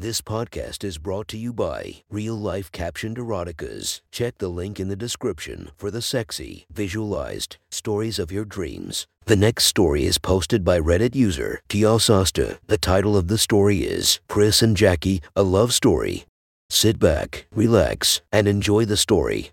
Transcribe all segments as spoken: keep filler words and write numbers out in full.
This podcast is brought to you by Real Life Captioned Eroticas. Check the link in the description for the sexy, visualized stories of your dreams. The next story is posted by Reddit user Tiosasta. The title of the story is Chris and Jackie, A Love Story. Sit back, relax, and enjoy the story.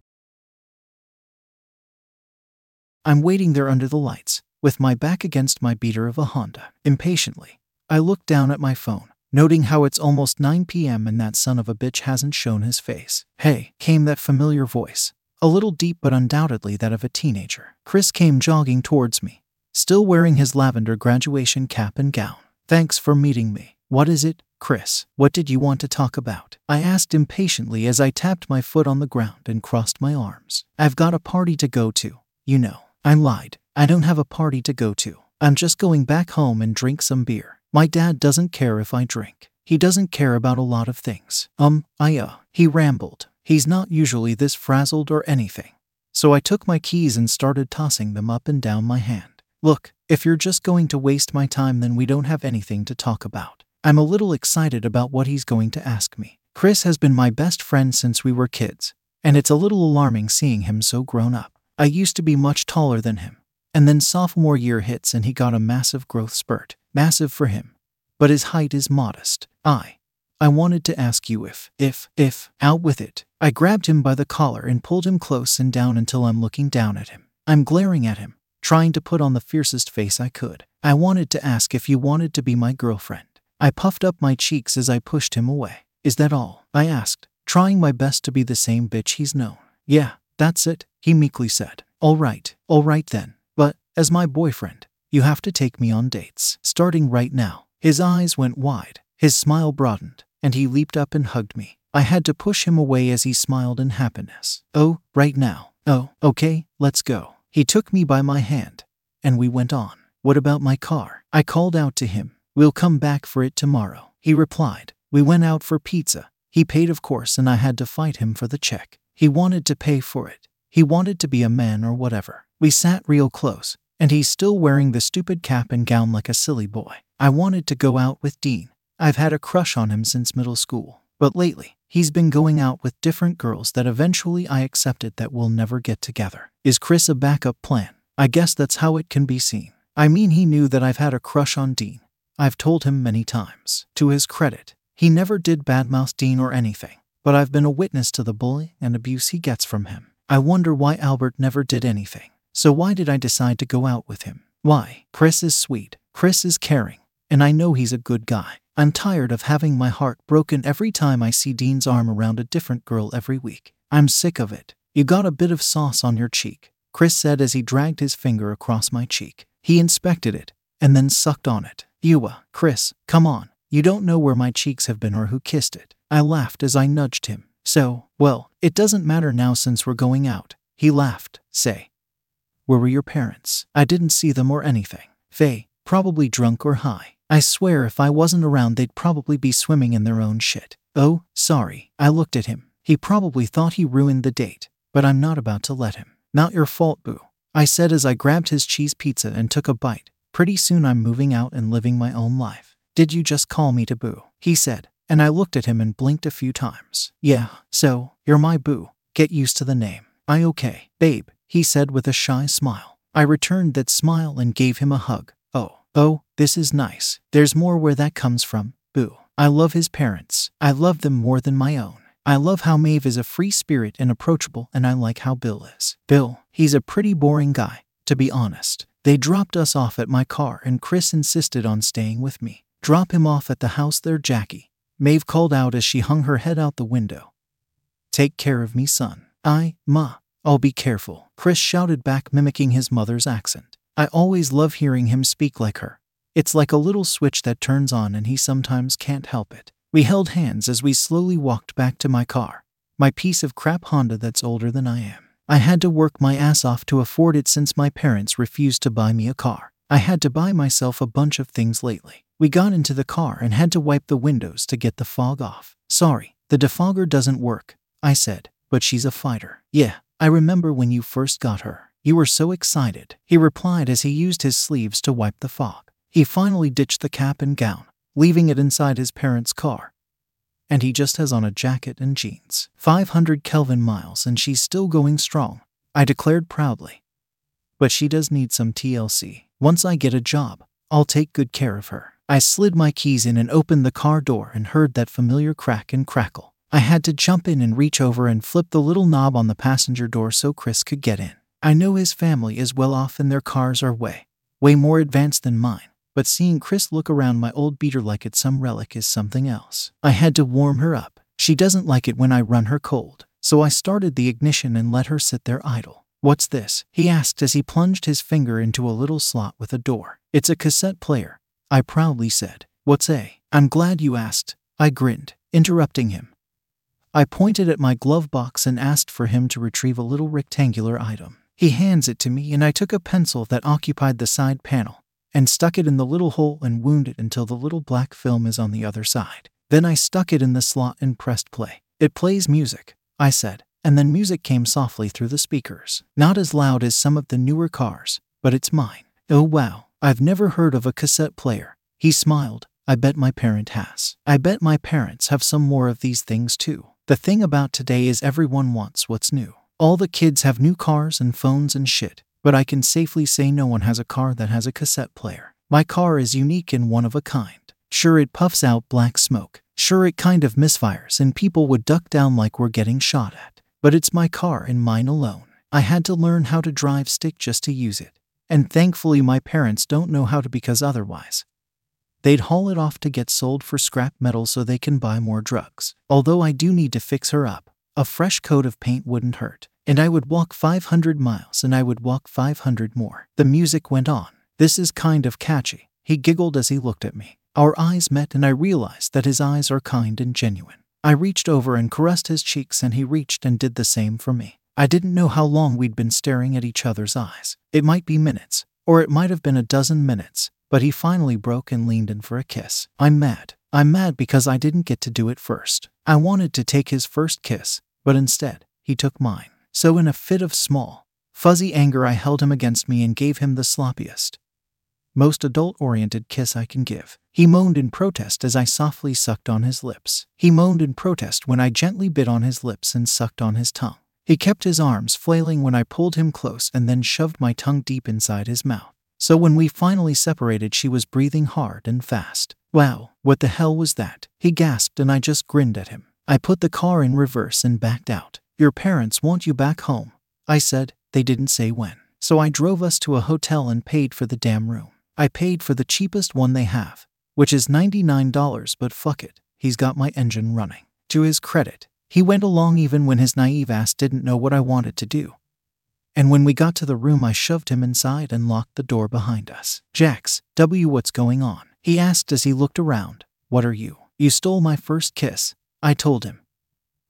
I'm waiting there under the lights, with my back against my beater of a Honda. Impatiently, I look down at my phone, noting how it's almost nine p.m. and that son of a bitch hasn't shown his face. "Hey," came that familiar voice, a little deep but undoubtedly that of a teenager. Chris came jogging towards me, still wearing his lavender graduation cap and gown. "Thanks for meeting me. What is it, Chris? What did you want to talk about?" I asked impatiently as I tapped my foot on the ground and crossed my arms. "I've got a party to go to, you know." I lied. "I don't have a party to go to. I'm just going back home and drink some beer. My dad doesn't care if I drink. He doesn't care about a lot of things." Um, I uh, he rambled. He's not usually this frazzled or anything. So I took my keys and started tossing them up and down my hand. "Look, if you're just going to waste my time, then we don't have anything to talk about." I'm a little excited about what he's going to ask me. Chris has been my best friend since we were kids, and it's a little alarming seeing him so grown up. I used to be much taller than him, and then sophomore year hits and he got a massive growth spurt. Massive for him, but his height is modest. I, I wanted to ask you if, if, if, out with it." I grabbed him by the collar and pulled him close and down until I'm looking down at him. I'm glaring at him, trying to put on the fiercest face I could. "I wanted to ask if you wanted to be my girlfriend." I puffed up my cheeks as I pushed him away. "Is that all?" I asked, trying my best to be the same bitch he's known. "Yeah, that's it," he meekly said. "All right, all right then. But, as my boyfriend, you have to take me on dates. Starting right now." His eyes went wide, his smile broadened, and he leaped up and hugged me. I had to push him away as he smiled in happiness. "Oh, right now. Oh, okay, let's go." He took me by my hand, and we went on. "What about my car?" I called out to him. "We'll come back for it tomorrow," he replied. We went out for pizza. He paid, of course, and I had to fight him for the check. He wanted to pay for it. He wanted to be a man or whatever. We sat real close, and he's still wearing the stupid cap and gown like a silly boy. I wanted to go out with Dean. I've had a crush on him since middle school. But lately, he's been going out with different girls that eventually I accepted that we'll never get together. Is Chris a backup plan? I guess that's how it can be seen. I mean, he knew that I've had a crush on Dean. I've told him many times. To his credit, he never did badmouth Dean or anything. But I've been a witness to the bullying and abuse he gets from him. I wonder why Albert never did anything. So why did I decide to go out with him? Why? Chris is sweet. Chris is caring. And I know he's a good guy. I'm tired of having my heart broken every time I see Dean's arm around a different girl every week. I'm sick of it. "You got a bit of sauce on your cheek," Chris said as he dragged his finger across my cheek. He inspected it, and then sucked on it. "Ewa, Chris, come on. You don't know where my cheeks have been or who kissed it." I laughed as I nudged him. "So, well, it doesn't matter now since we're going out," he laughed. "Say, where were your parents?" "I didn't see them or anything. They, probably drunk or high. I swear if I wasn't around they'd probably be swimming in their own shit." "Oh, sorry." I looked at him. He probably thought he ruined the date, but I'm not about to let him. "Not your fault, boo," I said as I grabbed his cheese pizza and took a bite. "Pretty soon I'm moving out and living my own life." "Did you just call me to boo?" he said, and I looked at him and blinked a few times. "Yeah, so, you're my boo. Get used to the name." "I okay, babe," he said with a shy smile. I returned that smile and gave him a hug. Oh, oh, this is nice. There's more where that comes from, boo. I love his parents. I love them more than my own. I love how Maeve is a free spirit and approachable, and I like how Bill is. Bill, he's a pretty boring guy, to be honest. They dropped us off at my car and Chris insisted on staying with me. "Drop him off at the house there, Jackie," Maeve called out as she hung her head out the window. "Take care of me, son." I, ma. "I'll be careful," Chris shouted back, mimicking his mother's accent. I always love hearing him speak like her. It's like a little switch that turns on and he sometimes can't help it. We held hands as we slowly walked back to my car, my piece of crap Honda that's older than I am. I had to work my ass off to afford it since my parents refused to buy me a car. I had to buy myself a bunch of things lately. We got into the car and had to wipe the windows to get the fog off. "Sorry, the defogger doesn't work," I said, "but she's a fighter." "Yeah. I remember when you first got her. You were so excited," he replied as he used his sleeves to wipe the fog. He finally ditched the cap and gown, leaving it inside his parents' car, and he just has on a jacket and jeans. five hundred Kelvin miles and she's still going strong, I declared proudly. But she does need some T L C. Once I get a job, I'll take good care of her. I slid my keys in and opened the car door and heard that familiar crack and crackle. I had to jump in and reach over and flip the little knob on the passenger door so Chris could get in. I know his family is well off and their cars are way, way more advanced than mine, but seeing Chris look around my old beater like it's some relic is something else. I had to warm her up. She doesn't like it when I run her cold, so I started the ignition and let her sit there idle. "What's this?" he asked as he plunged his finger into a little slot with a door. "It's a cassette player," I proudly said. "What's a—" "I'm glad you asked," I grinned, interrupting him. I pointed at my glove box and asked for him to retrieve a little rectangular item. He hands it to me and I took a pencil that occupied the side panel and stuck it in the little hole and wound it until the little black film is on the other side. Then I stuck it in the slot and pressed play. "It plays music," I said, and then music came softly through the speakers. Not as loud as some of the newer cars, but it's mine. "Oh wow, I've never heard of a cassette player," he smiled. "I bet my parent has. I bet my parents have some more of these things too. The thing about today is everyone wants what's new. All the kids have new cars and phones and shit, but I can safely say no one has a car that has a cassette player. My car is unique and one of a kind. Sure, it puffs out black smoke. Sure, it kind of misfires and people would duck down like we're getting shot at. But it's my car and mine alone. I had to learn how to drive stick just to use it. And thankfully my parents don't know how to, because otherwise they'd haul it off to get sold for scrap metal so they can buy more drugs. Although I do need to fix her up. A fresh coat of paint wouldn't hurt. And I would walk five hundred miles and I would walk five hundred more. The music went on. "This is kind of catchy," he giggled as he looked at me. Our eyes met and I realized that his eyes are kind and genuine. I reached over and caressed his cheeks and he reached and did the same for me. I didn't know how long we'd been staring at each other's eyes. It might be minutes, or it might have been a dozen minutes, but he finally broke and leaned in for a kiss. I'm mad. I'm mad because I didn't get to do it first. I wanted to take his first kiss, but instead, he took mine. So in a fit of small, fuzzy anger, I held him against me and gave him the sloppiest, most adult-oriented kiss I can give. He moaned in protest as I softly sucked on his lips. He moaned in protest when I gently bit on his lips and sucked on his tongue. He kept his arms flailing when I pulled him close and then shoved my tongue deep inside his mouth. So when we finally separated, she was breathing hard and fast. "Wow, what the hell was that?" he gasped, and I just grinned at him. I put the car in reverse and backed out. "Your parents want you back home," I said. They didn't say when. So I drove us to a hotel and paid for the damn room. I paid for the cheapest one they have, which is ninety-nine dollars, but fuck it, he's got my engine running. To his credit, he went along even when his naive ass didn't know what I wanted to do. And when we got to the room, I shoved him inside and locked the door behind us. "Jax, W, what's going on?" he asked as he looked around. "What are you?" "You stole my first kiss," I told him.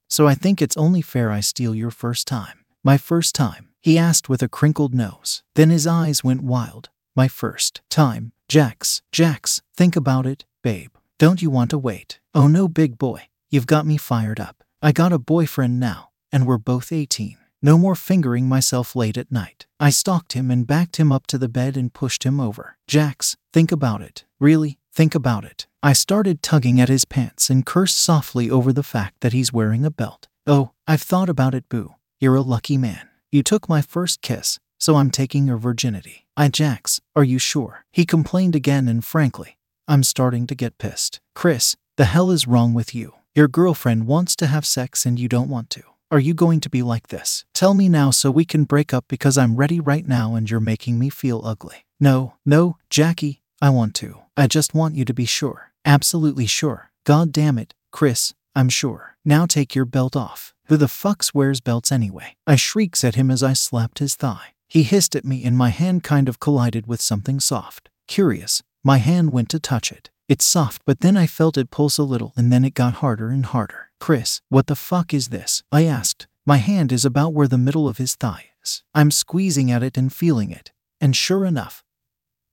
"So I think it's only fair I steal your first time." "My first time?" he asked with a crinkled nose. Then his eyes went wild. "My first time, Jax. Jax, think about it, babe. Don't you want to wait?" "Oh no, big boy. You've got me fired up. I got a boyfriend now, and we're both eighteen. No more fingering myself late at night." I stalked him and backed him up to the bed and pushed him over. "Jax, think about it. Really, think about it." I started tugging at his pants and cursed softly over the fact that he's wearing a belt. "Oh, I've thought about it, boo. You're a lucky man. You took my first kiss, so I'm taking your virginity." "I Jax, are you sure?" he complained again, and frankly, I'm starting to get pissed. "Chris, the hell is wrong with you? Your girlfriend wants to have sex and you don't want to. Are you going to be like this? Tell me now so we can break up, because I'm ready right now and you're making me feel ugly." No, no, Jackie, I want to. I just want you to be sure. Absolutely sure. God damn it, Chris, I'm sure. Now take your belt off. Who the fucks wears belts anyway? I shrieked at him as I slapped his thigh. He hissed at me and my hand kind of collided with something soft. Curious, my hand went to touch it. It's soft, but then I felt it pulse a little and then it got harder and harder. "Chris, what the fuck is this?" I asked. My hand is about where the middle of his thigh is. I'm squeezing at it and feeling it, and sure enough,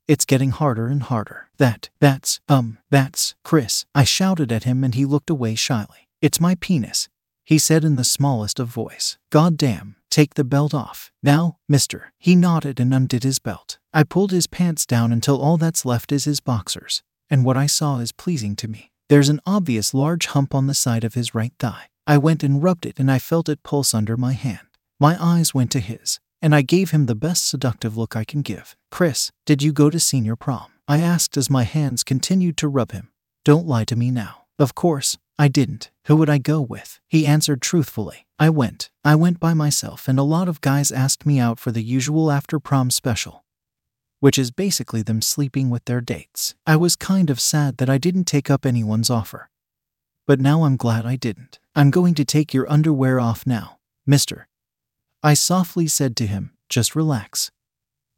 it's getting harder and harder. That, that's, um, that's, Chris, I shouted at him and he looked away shyly. "It's my penis," he said in the smallest of voice. "God damn, take the belt off. Now, mister." He nodded and undid his belt. I pulled his pants down until all that's left is his boxers, and what I saw is pleasing to me. There's an obvious large hump on the side of his right thigh. I went and rubbed it and I felt it pulse under my hand. My eyes went to his, and I gave him the best seductive look I can give. Chris, did you go to senior prom? I asked as my hands continued to rub him. Don't lie to me now. Of course, I didn't. Who would I go with? He answered truthfully. I went. I went by myself, and a lot of guys asked me out for the usual after prom special, which is basically them sleeping with their dates. I was kind of sad that I didn't take up anyone's offer, but now I'm glad I didn't. I'm going to take your underwear off now, mister, I softly said to him. Just relax.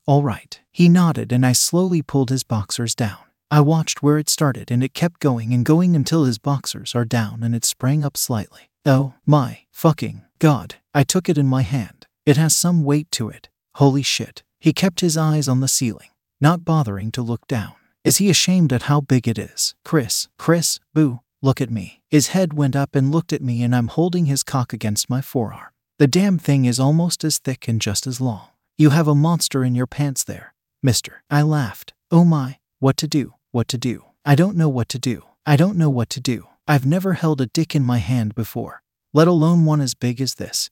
All right. He nodded and I slowly pulled his boxers down. I watched where it started and it kept going and going until his boxers are down and it sprang up slightly. Oh my fucking God. I took it in my hand. It has some weight to it. Holy shit. He kept his eyes on the ceiling, not bothering to look down. Is he ashamed at how big it is? Chris, Chris, boo, look at me. His head went up and looked at me and I'm holding his cock against my forearm. The damn thing is almost as thick and just as long. You have a monster in your pants there, mister. I laughed. Oh my, what to do, what to do. I don't know what to do. I don't know what to do. I've never held a dick in my hand before, let alone one as big as this.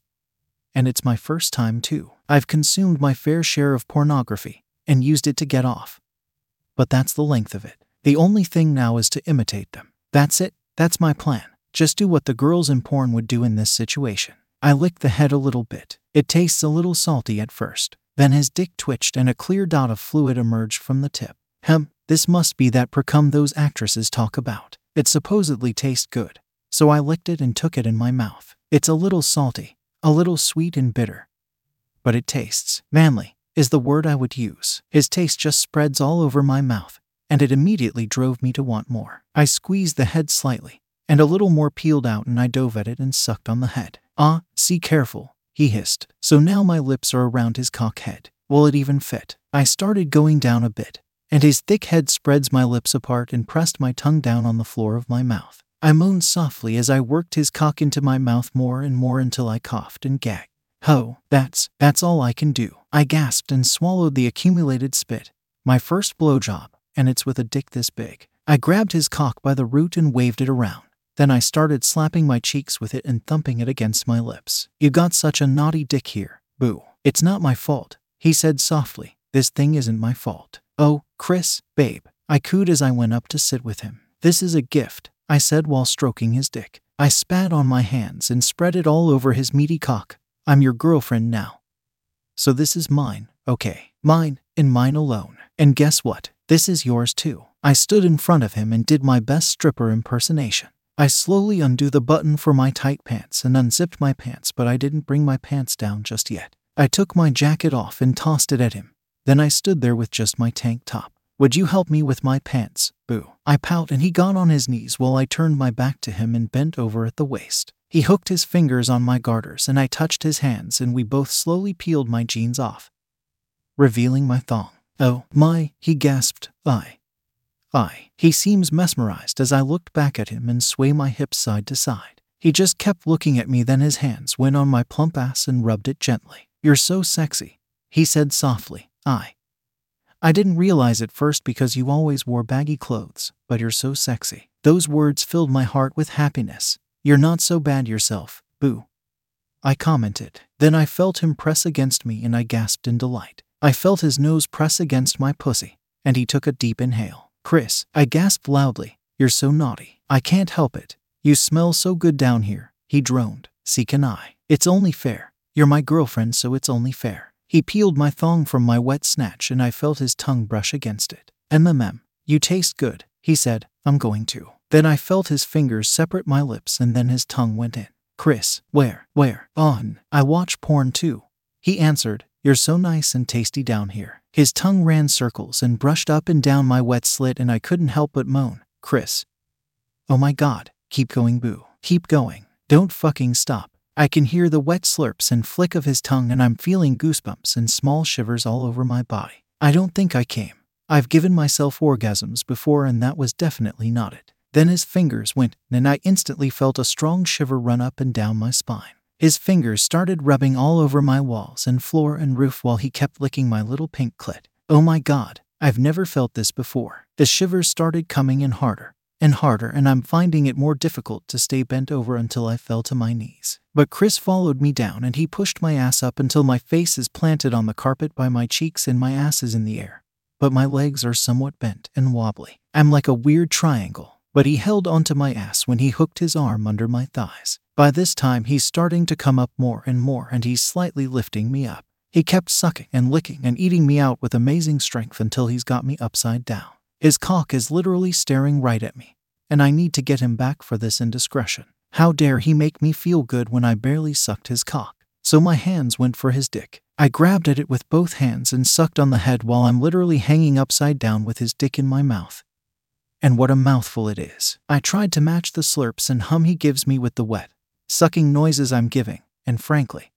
And it's my first time too. I've consumed my fair share of pornography and used it to get off, but that's the length of it. The only thing now is to imitate them. That's it. That's my plan. Just do what the girls in porn would do in this situation. I licked the head a little bit. It tastes a little salty at first. Then his dick twitched and a clear dot of fluid emerged from the tip. Hem, this must be that precum those actresses talk about. It supposedly tastes good, so I licked it and took it in my mouth. It's a little salty, a little sweet and bitter, but it tastes manly, is the word I would use. His taste just spreads all over my mouth, and it immediately drove me to want more. I squeezed the head slightly, and a little more peeled out, and I dove at it and sucked on the head. Ah, see careful, he hissed. So now my lips are around his cock head. Will it even fit? I started going down a bit, and his thick head spreads my lips apart and pressed my tongue down on the floor of my mouth. I moaned softly as I worked his cock into my mouth more and more until I coughed and gagged. Ho, that's, that's all I can do. I gasped and swallowed the accumulated spit. My first blowjob, and it's with a dick this big. I grabbed his cock by the root and waved it around. Then I started slapping my cheeks with it and thumping it against my lips. You got such a naughty dick here, boo. It's not my fault, he said softly. This thing isn't my fault. Oh, Chris, babe, I cooed as I went up to sit with him. This is a gift, I said while stroking his dick. I spat on my hands and spread it all over his meaty cock. I'm your girlfriend now, so this is mine, okay. Mine, and mine alone. And guess what? This is yours too. I stood in front of him and did my best stripper impersonation. I slowly undo the button for my tight pants and unzipped my pants, but I didn't bring my pants down just yet. I took my jacket off and tossed it at him. Then I stood there with just my tank top. Would you help me with my pants, boo? I pout, and he got on his knees while I turned my back to him and bent over at the waist. He hooked his fingers on my garters and I touched his hands, and we both slowly peeled my jeans off, revealing my thong. Oh my, he gasped. I. I. He seems mesmerized as I looked back at him and sway my hips side to side. He just kept looking at me, then his hands went on my plump ass and rubbed it gently. You're so sexy, he said softly. I. I didn't realize at first because you always wore baggy clothes, but you're so sexy. Those words filled my heart with happiness. You're not so bad yourself, boo, I commented. Then I felt him press against me and I gasped in delight. I felt his nose press against my pussy, and he took a deep inhale. Chris, I gasped loudly. You're so naughty. I can't help it. You smell so good down here, he droned. See, can I? It's only fair. You're my girlfriend, so it's only fair. He peeled my thong from my wet snatch and I felt his tongue brush against it. Mm, you taste good, he said. I'm going to. Then I felt his fingers separate my lips and then his tongue went in. Chris, where? Where? On. I watch porn too, he answered. You're so nice and tasty down here. His tongue ran circles and brushed up and down my wet slit and I couldn't help but moan. Chris. Oh my God. Keep going, boo. Keep going. Don't fucking stop. I can hear the wet slurps and flick of his tongue and I'm feeling goosebumps and small shivers all over my body. I don't think I came. I've given myself orgasms before and that was definitely not it. Then his fingers went and I instantly felt a strong shiver run up and down my spine. His fingers started rubbing all over my walls and floor and roof while he kept licking my little pink clit. Oh my God, I've never felt this before. The shivers started coming in harder, and harder, and I'm finding it more difficult to stay bent over until I fell to my knees. But Chris followed me down and he pushed my ass up until my face is planted on the carpet by my cheeks and my ass is in the air. But my legs are somewhat bent and wobbly. I'm like a weird triangle. But he held onto my ass when he hooked his arm under my thighs. By this time he's starting to come up more and more and he's slightly lifting me up. He kept sucking and licking and eating me out with amazing strength until he's got me upside down. His cock is literally staring right at me, and I need to get him back for this indiscretion. How dare he make me feel good when I barely sucked his cock? So my hands went for his dick. I grabbed at it with both hands and sucked on the head while I'm literally hanging upside down with his dick in my mouth. And what a mouthful it is. I tried to match the slurps and hum he gives me with the wet, sucking noises I'm giving, and frankly,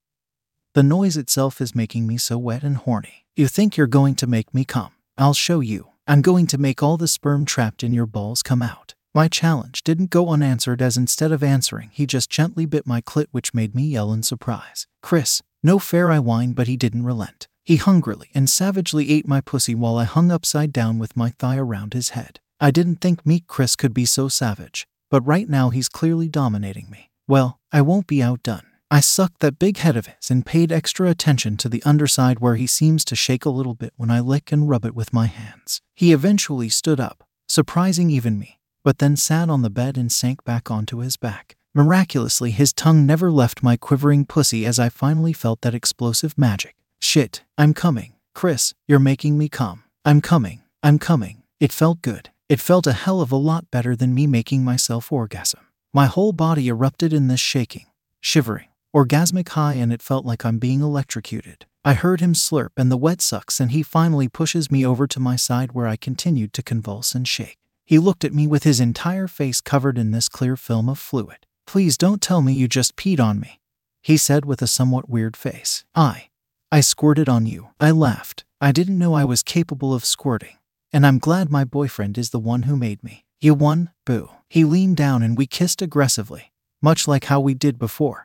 the noise itself is making me so wet and horny. You think you're going to make me come? I'll show you. I'm going to make all the sperm trapped in your balls come out. My challenge didn't go unanswered, as instead of answering, he just gently bit my clit, which made me yell in surprise. Chris, no fair, I whined, but he didn't relent. He hungrily and savagely ate my pussy while I hung upside down with my thigh around his head. I didn't think meek Chris could be so savage, but right now he's clearly dominating me. Well, I won't be outdone. I sucked that big head of his and paid extra attention to the underside, where he seems to shake a little bit when I lick and rub it with my hands. He eventually stood up, surprising even me, but then sat on the bed and sank back onto his back. Miraculously, his tongue never left my quivering pussy as I finally felt that explosive magic. Shit, I'm coming. Chris, you're making me come. I'm coming. I'm coming. It felt good. It felt a hell of a lot better than me making myself orgasm. My whole body erupted in this shaking, shivering, orgasmic high, and it felt like I'm being electrocuted. I heard him slurp and the wet sucks, and he finally pushes me over to my side, where I continued to convulse and shake. He looked at me with his entire face covered in this clear film of fluid. Please don't tell me you just peed on me, he said with a somewhat weird face. I, I squirted on you. I laughed. I didn't know I was capable of squirting, and I'm glad my boyfriend is the one who made me. You won, boo. He leaned down and we kissed aggressively, much like how we did before.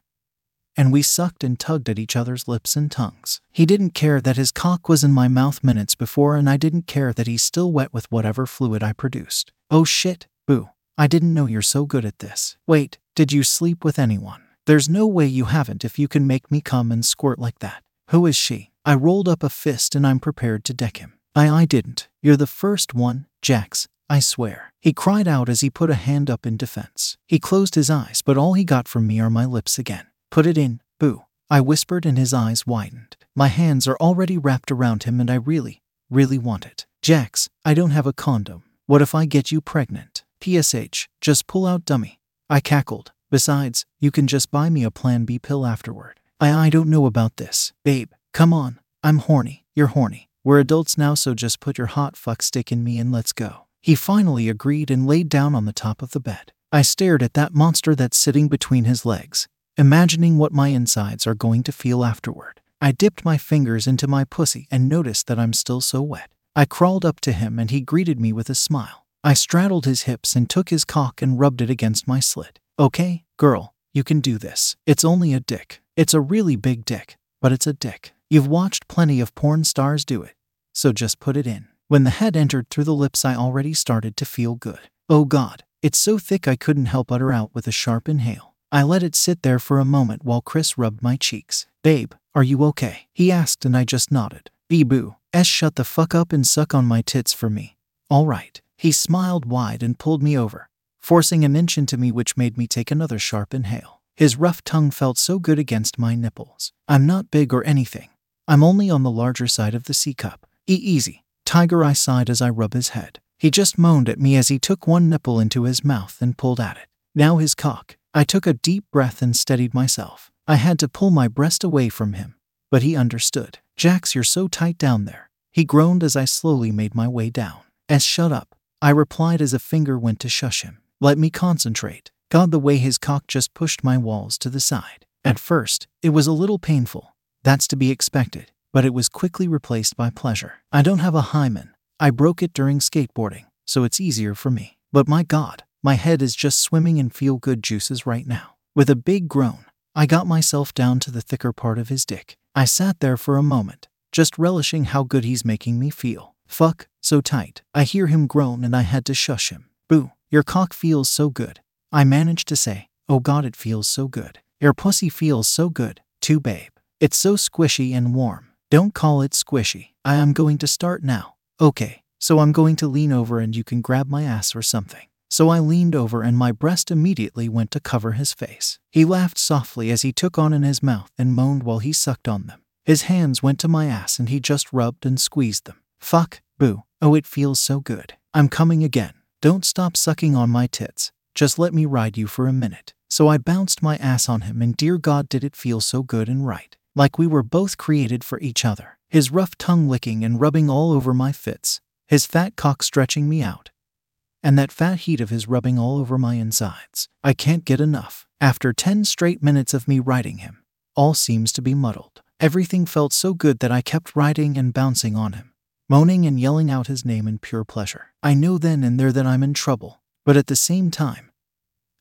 And we sucked and tugged at each other's lips and tongues. He didn't care that his cock was in my mouth minutes before, and I didn't care that he's still wet with whatever fluid I produced. Oh shit, boo. I didn't know you're so good at this. Wait, did you sleep with anyone? There's no way you haven't if you can make me come and squirt like that. Who is she? I rolled up a fist and I'm prepared to deck him. I I didn't. You're the first one, Jax. I swear. He cried out as he put a hand up in defense. He closed his eyes, but all he got from me are my lips again. Put it in, boo, I whispered, and his eyes widened. My hands are already wrapped around him and I really, really want it. Jax, I don't have a condom. What if I get you pregnant? P S H, just pull out, dummy, I cackled. Besides, you can just buy me a Plan B pill afterward. I I don't know about this. Babe, come on. I'm horny. You're horny. We're adults now, so just put your hot fuck stick in me and let's go. He finally agreed and laid down on the top of the bed. I stared at that monster that's sitting between his legs, imagining what my insides are going to feel afterward. I dipped my fingers into my pussy and noticed that I'm still so wet. I crawled up to him and he greeted me with a smile. I straddled his hips and took his cock and rubbed it against my slit. Okay, girl, you can do this. It's only a dick. It's a really big dick, but it's a dick. You've watched plenty of porn stars do it, so just put it in. When the head entered through the lips, I already started to feel good. Oh God, it's so thick I couldn't help utter out with a sharp inhale. I let it sit there for a moment while Chris rubbed my cheeks. Babe, are you okay? He asked, and I just nodded. Boo, s shut the fuck up and suck on my tits for me. All right. He smiled wide and pulled me over, forcing an inch into me, which made me take another sharp inhale. His rough tongue felt so good against my nipples. I'm not big or anything. I'm only on the larger side of the C-cup. E easy, tiger, I sighed as I rubbed his head. He just moaned at me as he took one nipple into his mouth and pulled at it. Now his cock. I took a deep breath and steadied myself. I had to pull my breast away from him, but he understood. Jax, you're so tight down there, he groaned as I slowly made my way down. S shut up, I replied as a finger went to shush him. Let me concentrate. God, the way his cock just pushed my walls to the side. At first, it was a little painful. That's to be expected, but it was quickly replaced by pleasure. I don't have a hymen. I broke it during skateboarding, so it's easier for me. But my God, my head is just swimming in feel-good juices right now. With a big groan, I got myself down to the thicker part of his dick. I sat there for a moment, just relishing how good he's making me feel. Fuck, so tight. I hear him groan and I had to shush him. Boo, Your cock feels so good. I managed to say, oh God, it feels so good. Your pussy feels so good, too, babe. It's so squishy and warm. Don't call it squishy. I am going to start now. Okay, so I'm going to lean over and you can grab my ass or something. So I leaned over and my breast immediately went to cover his face. He laughed softly as he took on in his mouth and moaned while he sucked on them. His hands went to my ass and he just rubbed and squeezed them. Fuck, boo, oh it feels so good. I'm coming again. Don't stop sucking on my tits. Just let me ride you for a minute. So I bounced my ass on him and dear God did it feel so good and right. Like we were both created for each other. His rough tongue licking and rubbing all over my fits. His fat cock stretching me out. And that fat heat of his rubbing all over my insides. I can't get enough. After ten straight minutes of me riding him, all seems to be muddled. Everything felt so good that I kept riding and bouncing on him, moaning and yelling out his name in pure pleasure. I know then and there that I'm in trouble, but at the same time,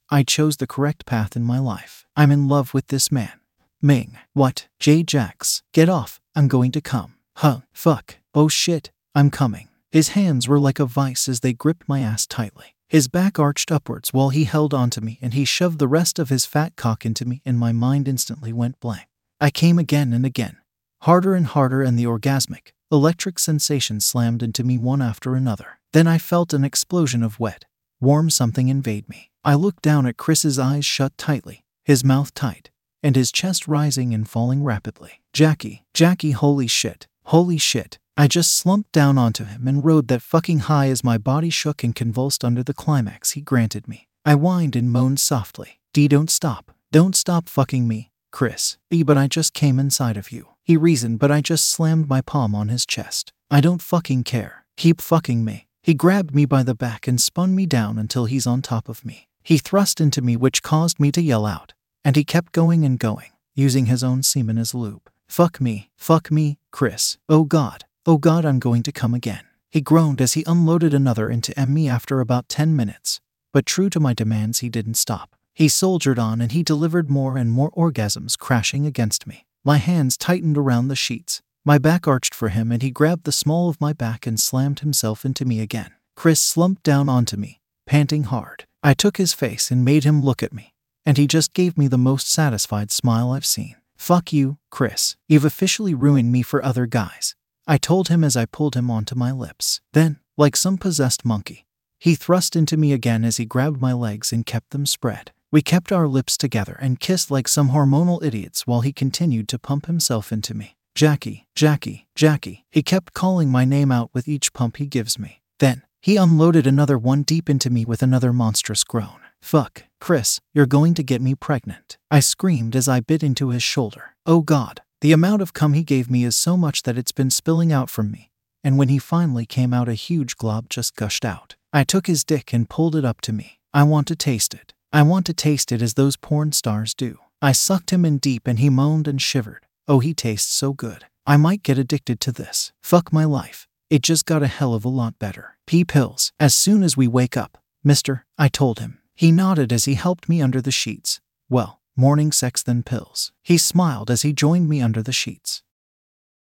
I chose the correct path in my life. I'm in love with this man. Ming. What? J. Jax. Get off. I'm going to come. Huh. Fuck. Oh shit. I'm coming. His hands were like a vice as they gripped my ass tightly. His back arched upwards while he held onto me and he shoved the rest of his fat cock into me and my mind instantly went blank. I came again and again. Harder and harder and the orgasmic, electric sensation slammed into me one after another. Then I felt an explosion of wet, warm something invade me. I looked down at Chris's eyes shut tightly, his mouth tight, and his chest rising and falling rapidly. Jackie, Jackie, holy shit, holy shit. I just slumped down onto him and rode that fucking high as my body shook and convulsed under the climax he granted me. I whined and moaned softly. D, don't stop. Don't stop fucking me, Chris. B, but I just came inside of you. He reasoned, but I just slammed my palm on his chest. I don't fucking care. Keep fucking me. He grabbed me by the back and spun me down until he's on top of me. He thrust into me which caused me to yell out. And he kept going and going, using his own semen as lube. Fuck me, fuck me, Chris. Oh God, oh God, I'm going to come again. He groaned as he unloaded another into me after about ten minutes. But true to my demands, he didn't stop. He soldiered on and he delivered more and more orgasms crashing against me. My hands tightened around the sheets. My back arched for him and he grabbed the small of my back and slammed himself into me again. Chris slumped down onto me, panting hard. I took his face and made him look at me. And he just gave me the most satisfied smile I've seen. Fuck you, Chris. You've officially ruined me for other guys. I told him as I pulled him onto my lips. Then, like some possessed monkey, he thrust into me again as he grabbed my legs and kept them spread. We kept our lips together and kissed like some hormonal idiots while he continued to pump himself into me. Jackie, Jackie, Jackie. He kept calling my name out with each pump he gives me. Then, he unloaded another one deep into me with another monstrous groan. Fuck, Chris, you're going to get me pregnant. I screamed as I bit into his shoulder. Oh God, the amount of cum he gave me is so much that it's been spilling out from me, and when he finally came out a huge glob just gushed out. I took his dick and pulled it up to me. I want to taste it. I want to taste it as those porn stars do. I sucked him in deep and he moaned and shivered. Oh, he tastes so good. I might get addicted to this. Fuck my life. It just got a hell of a lot better. Pee pills. As soon as we wake up, mister, I told him. He nodded as he helped me under the sheets. Well, morning sex then pills. He smiled as he joined me under the sheets.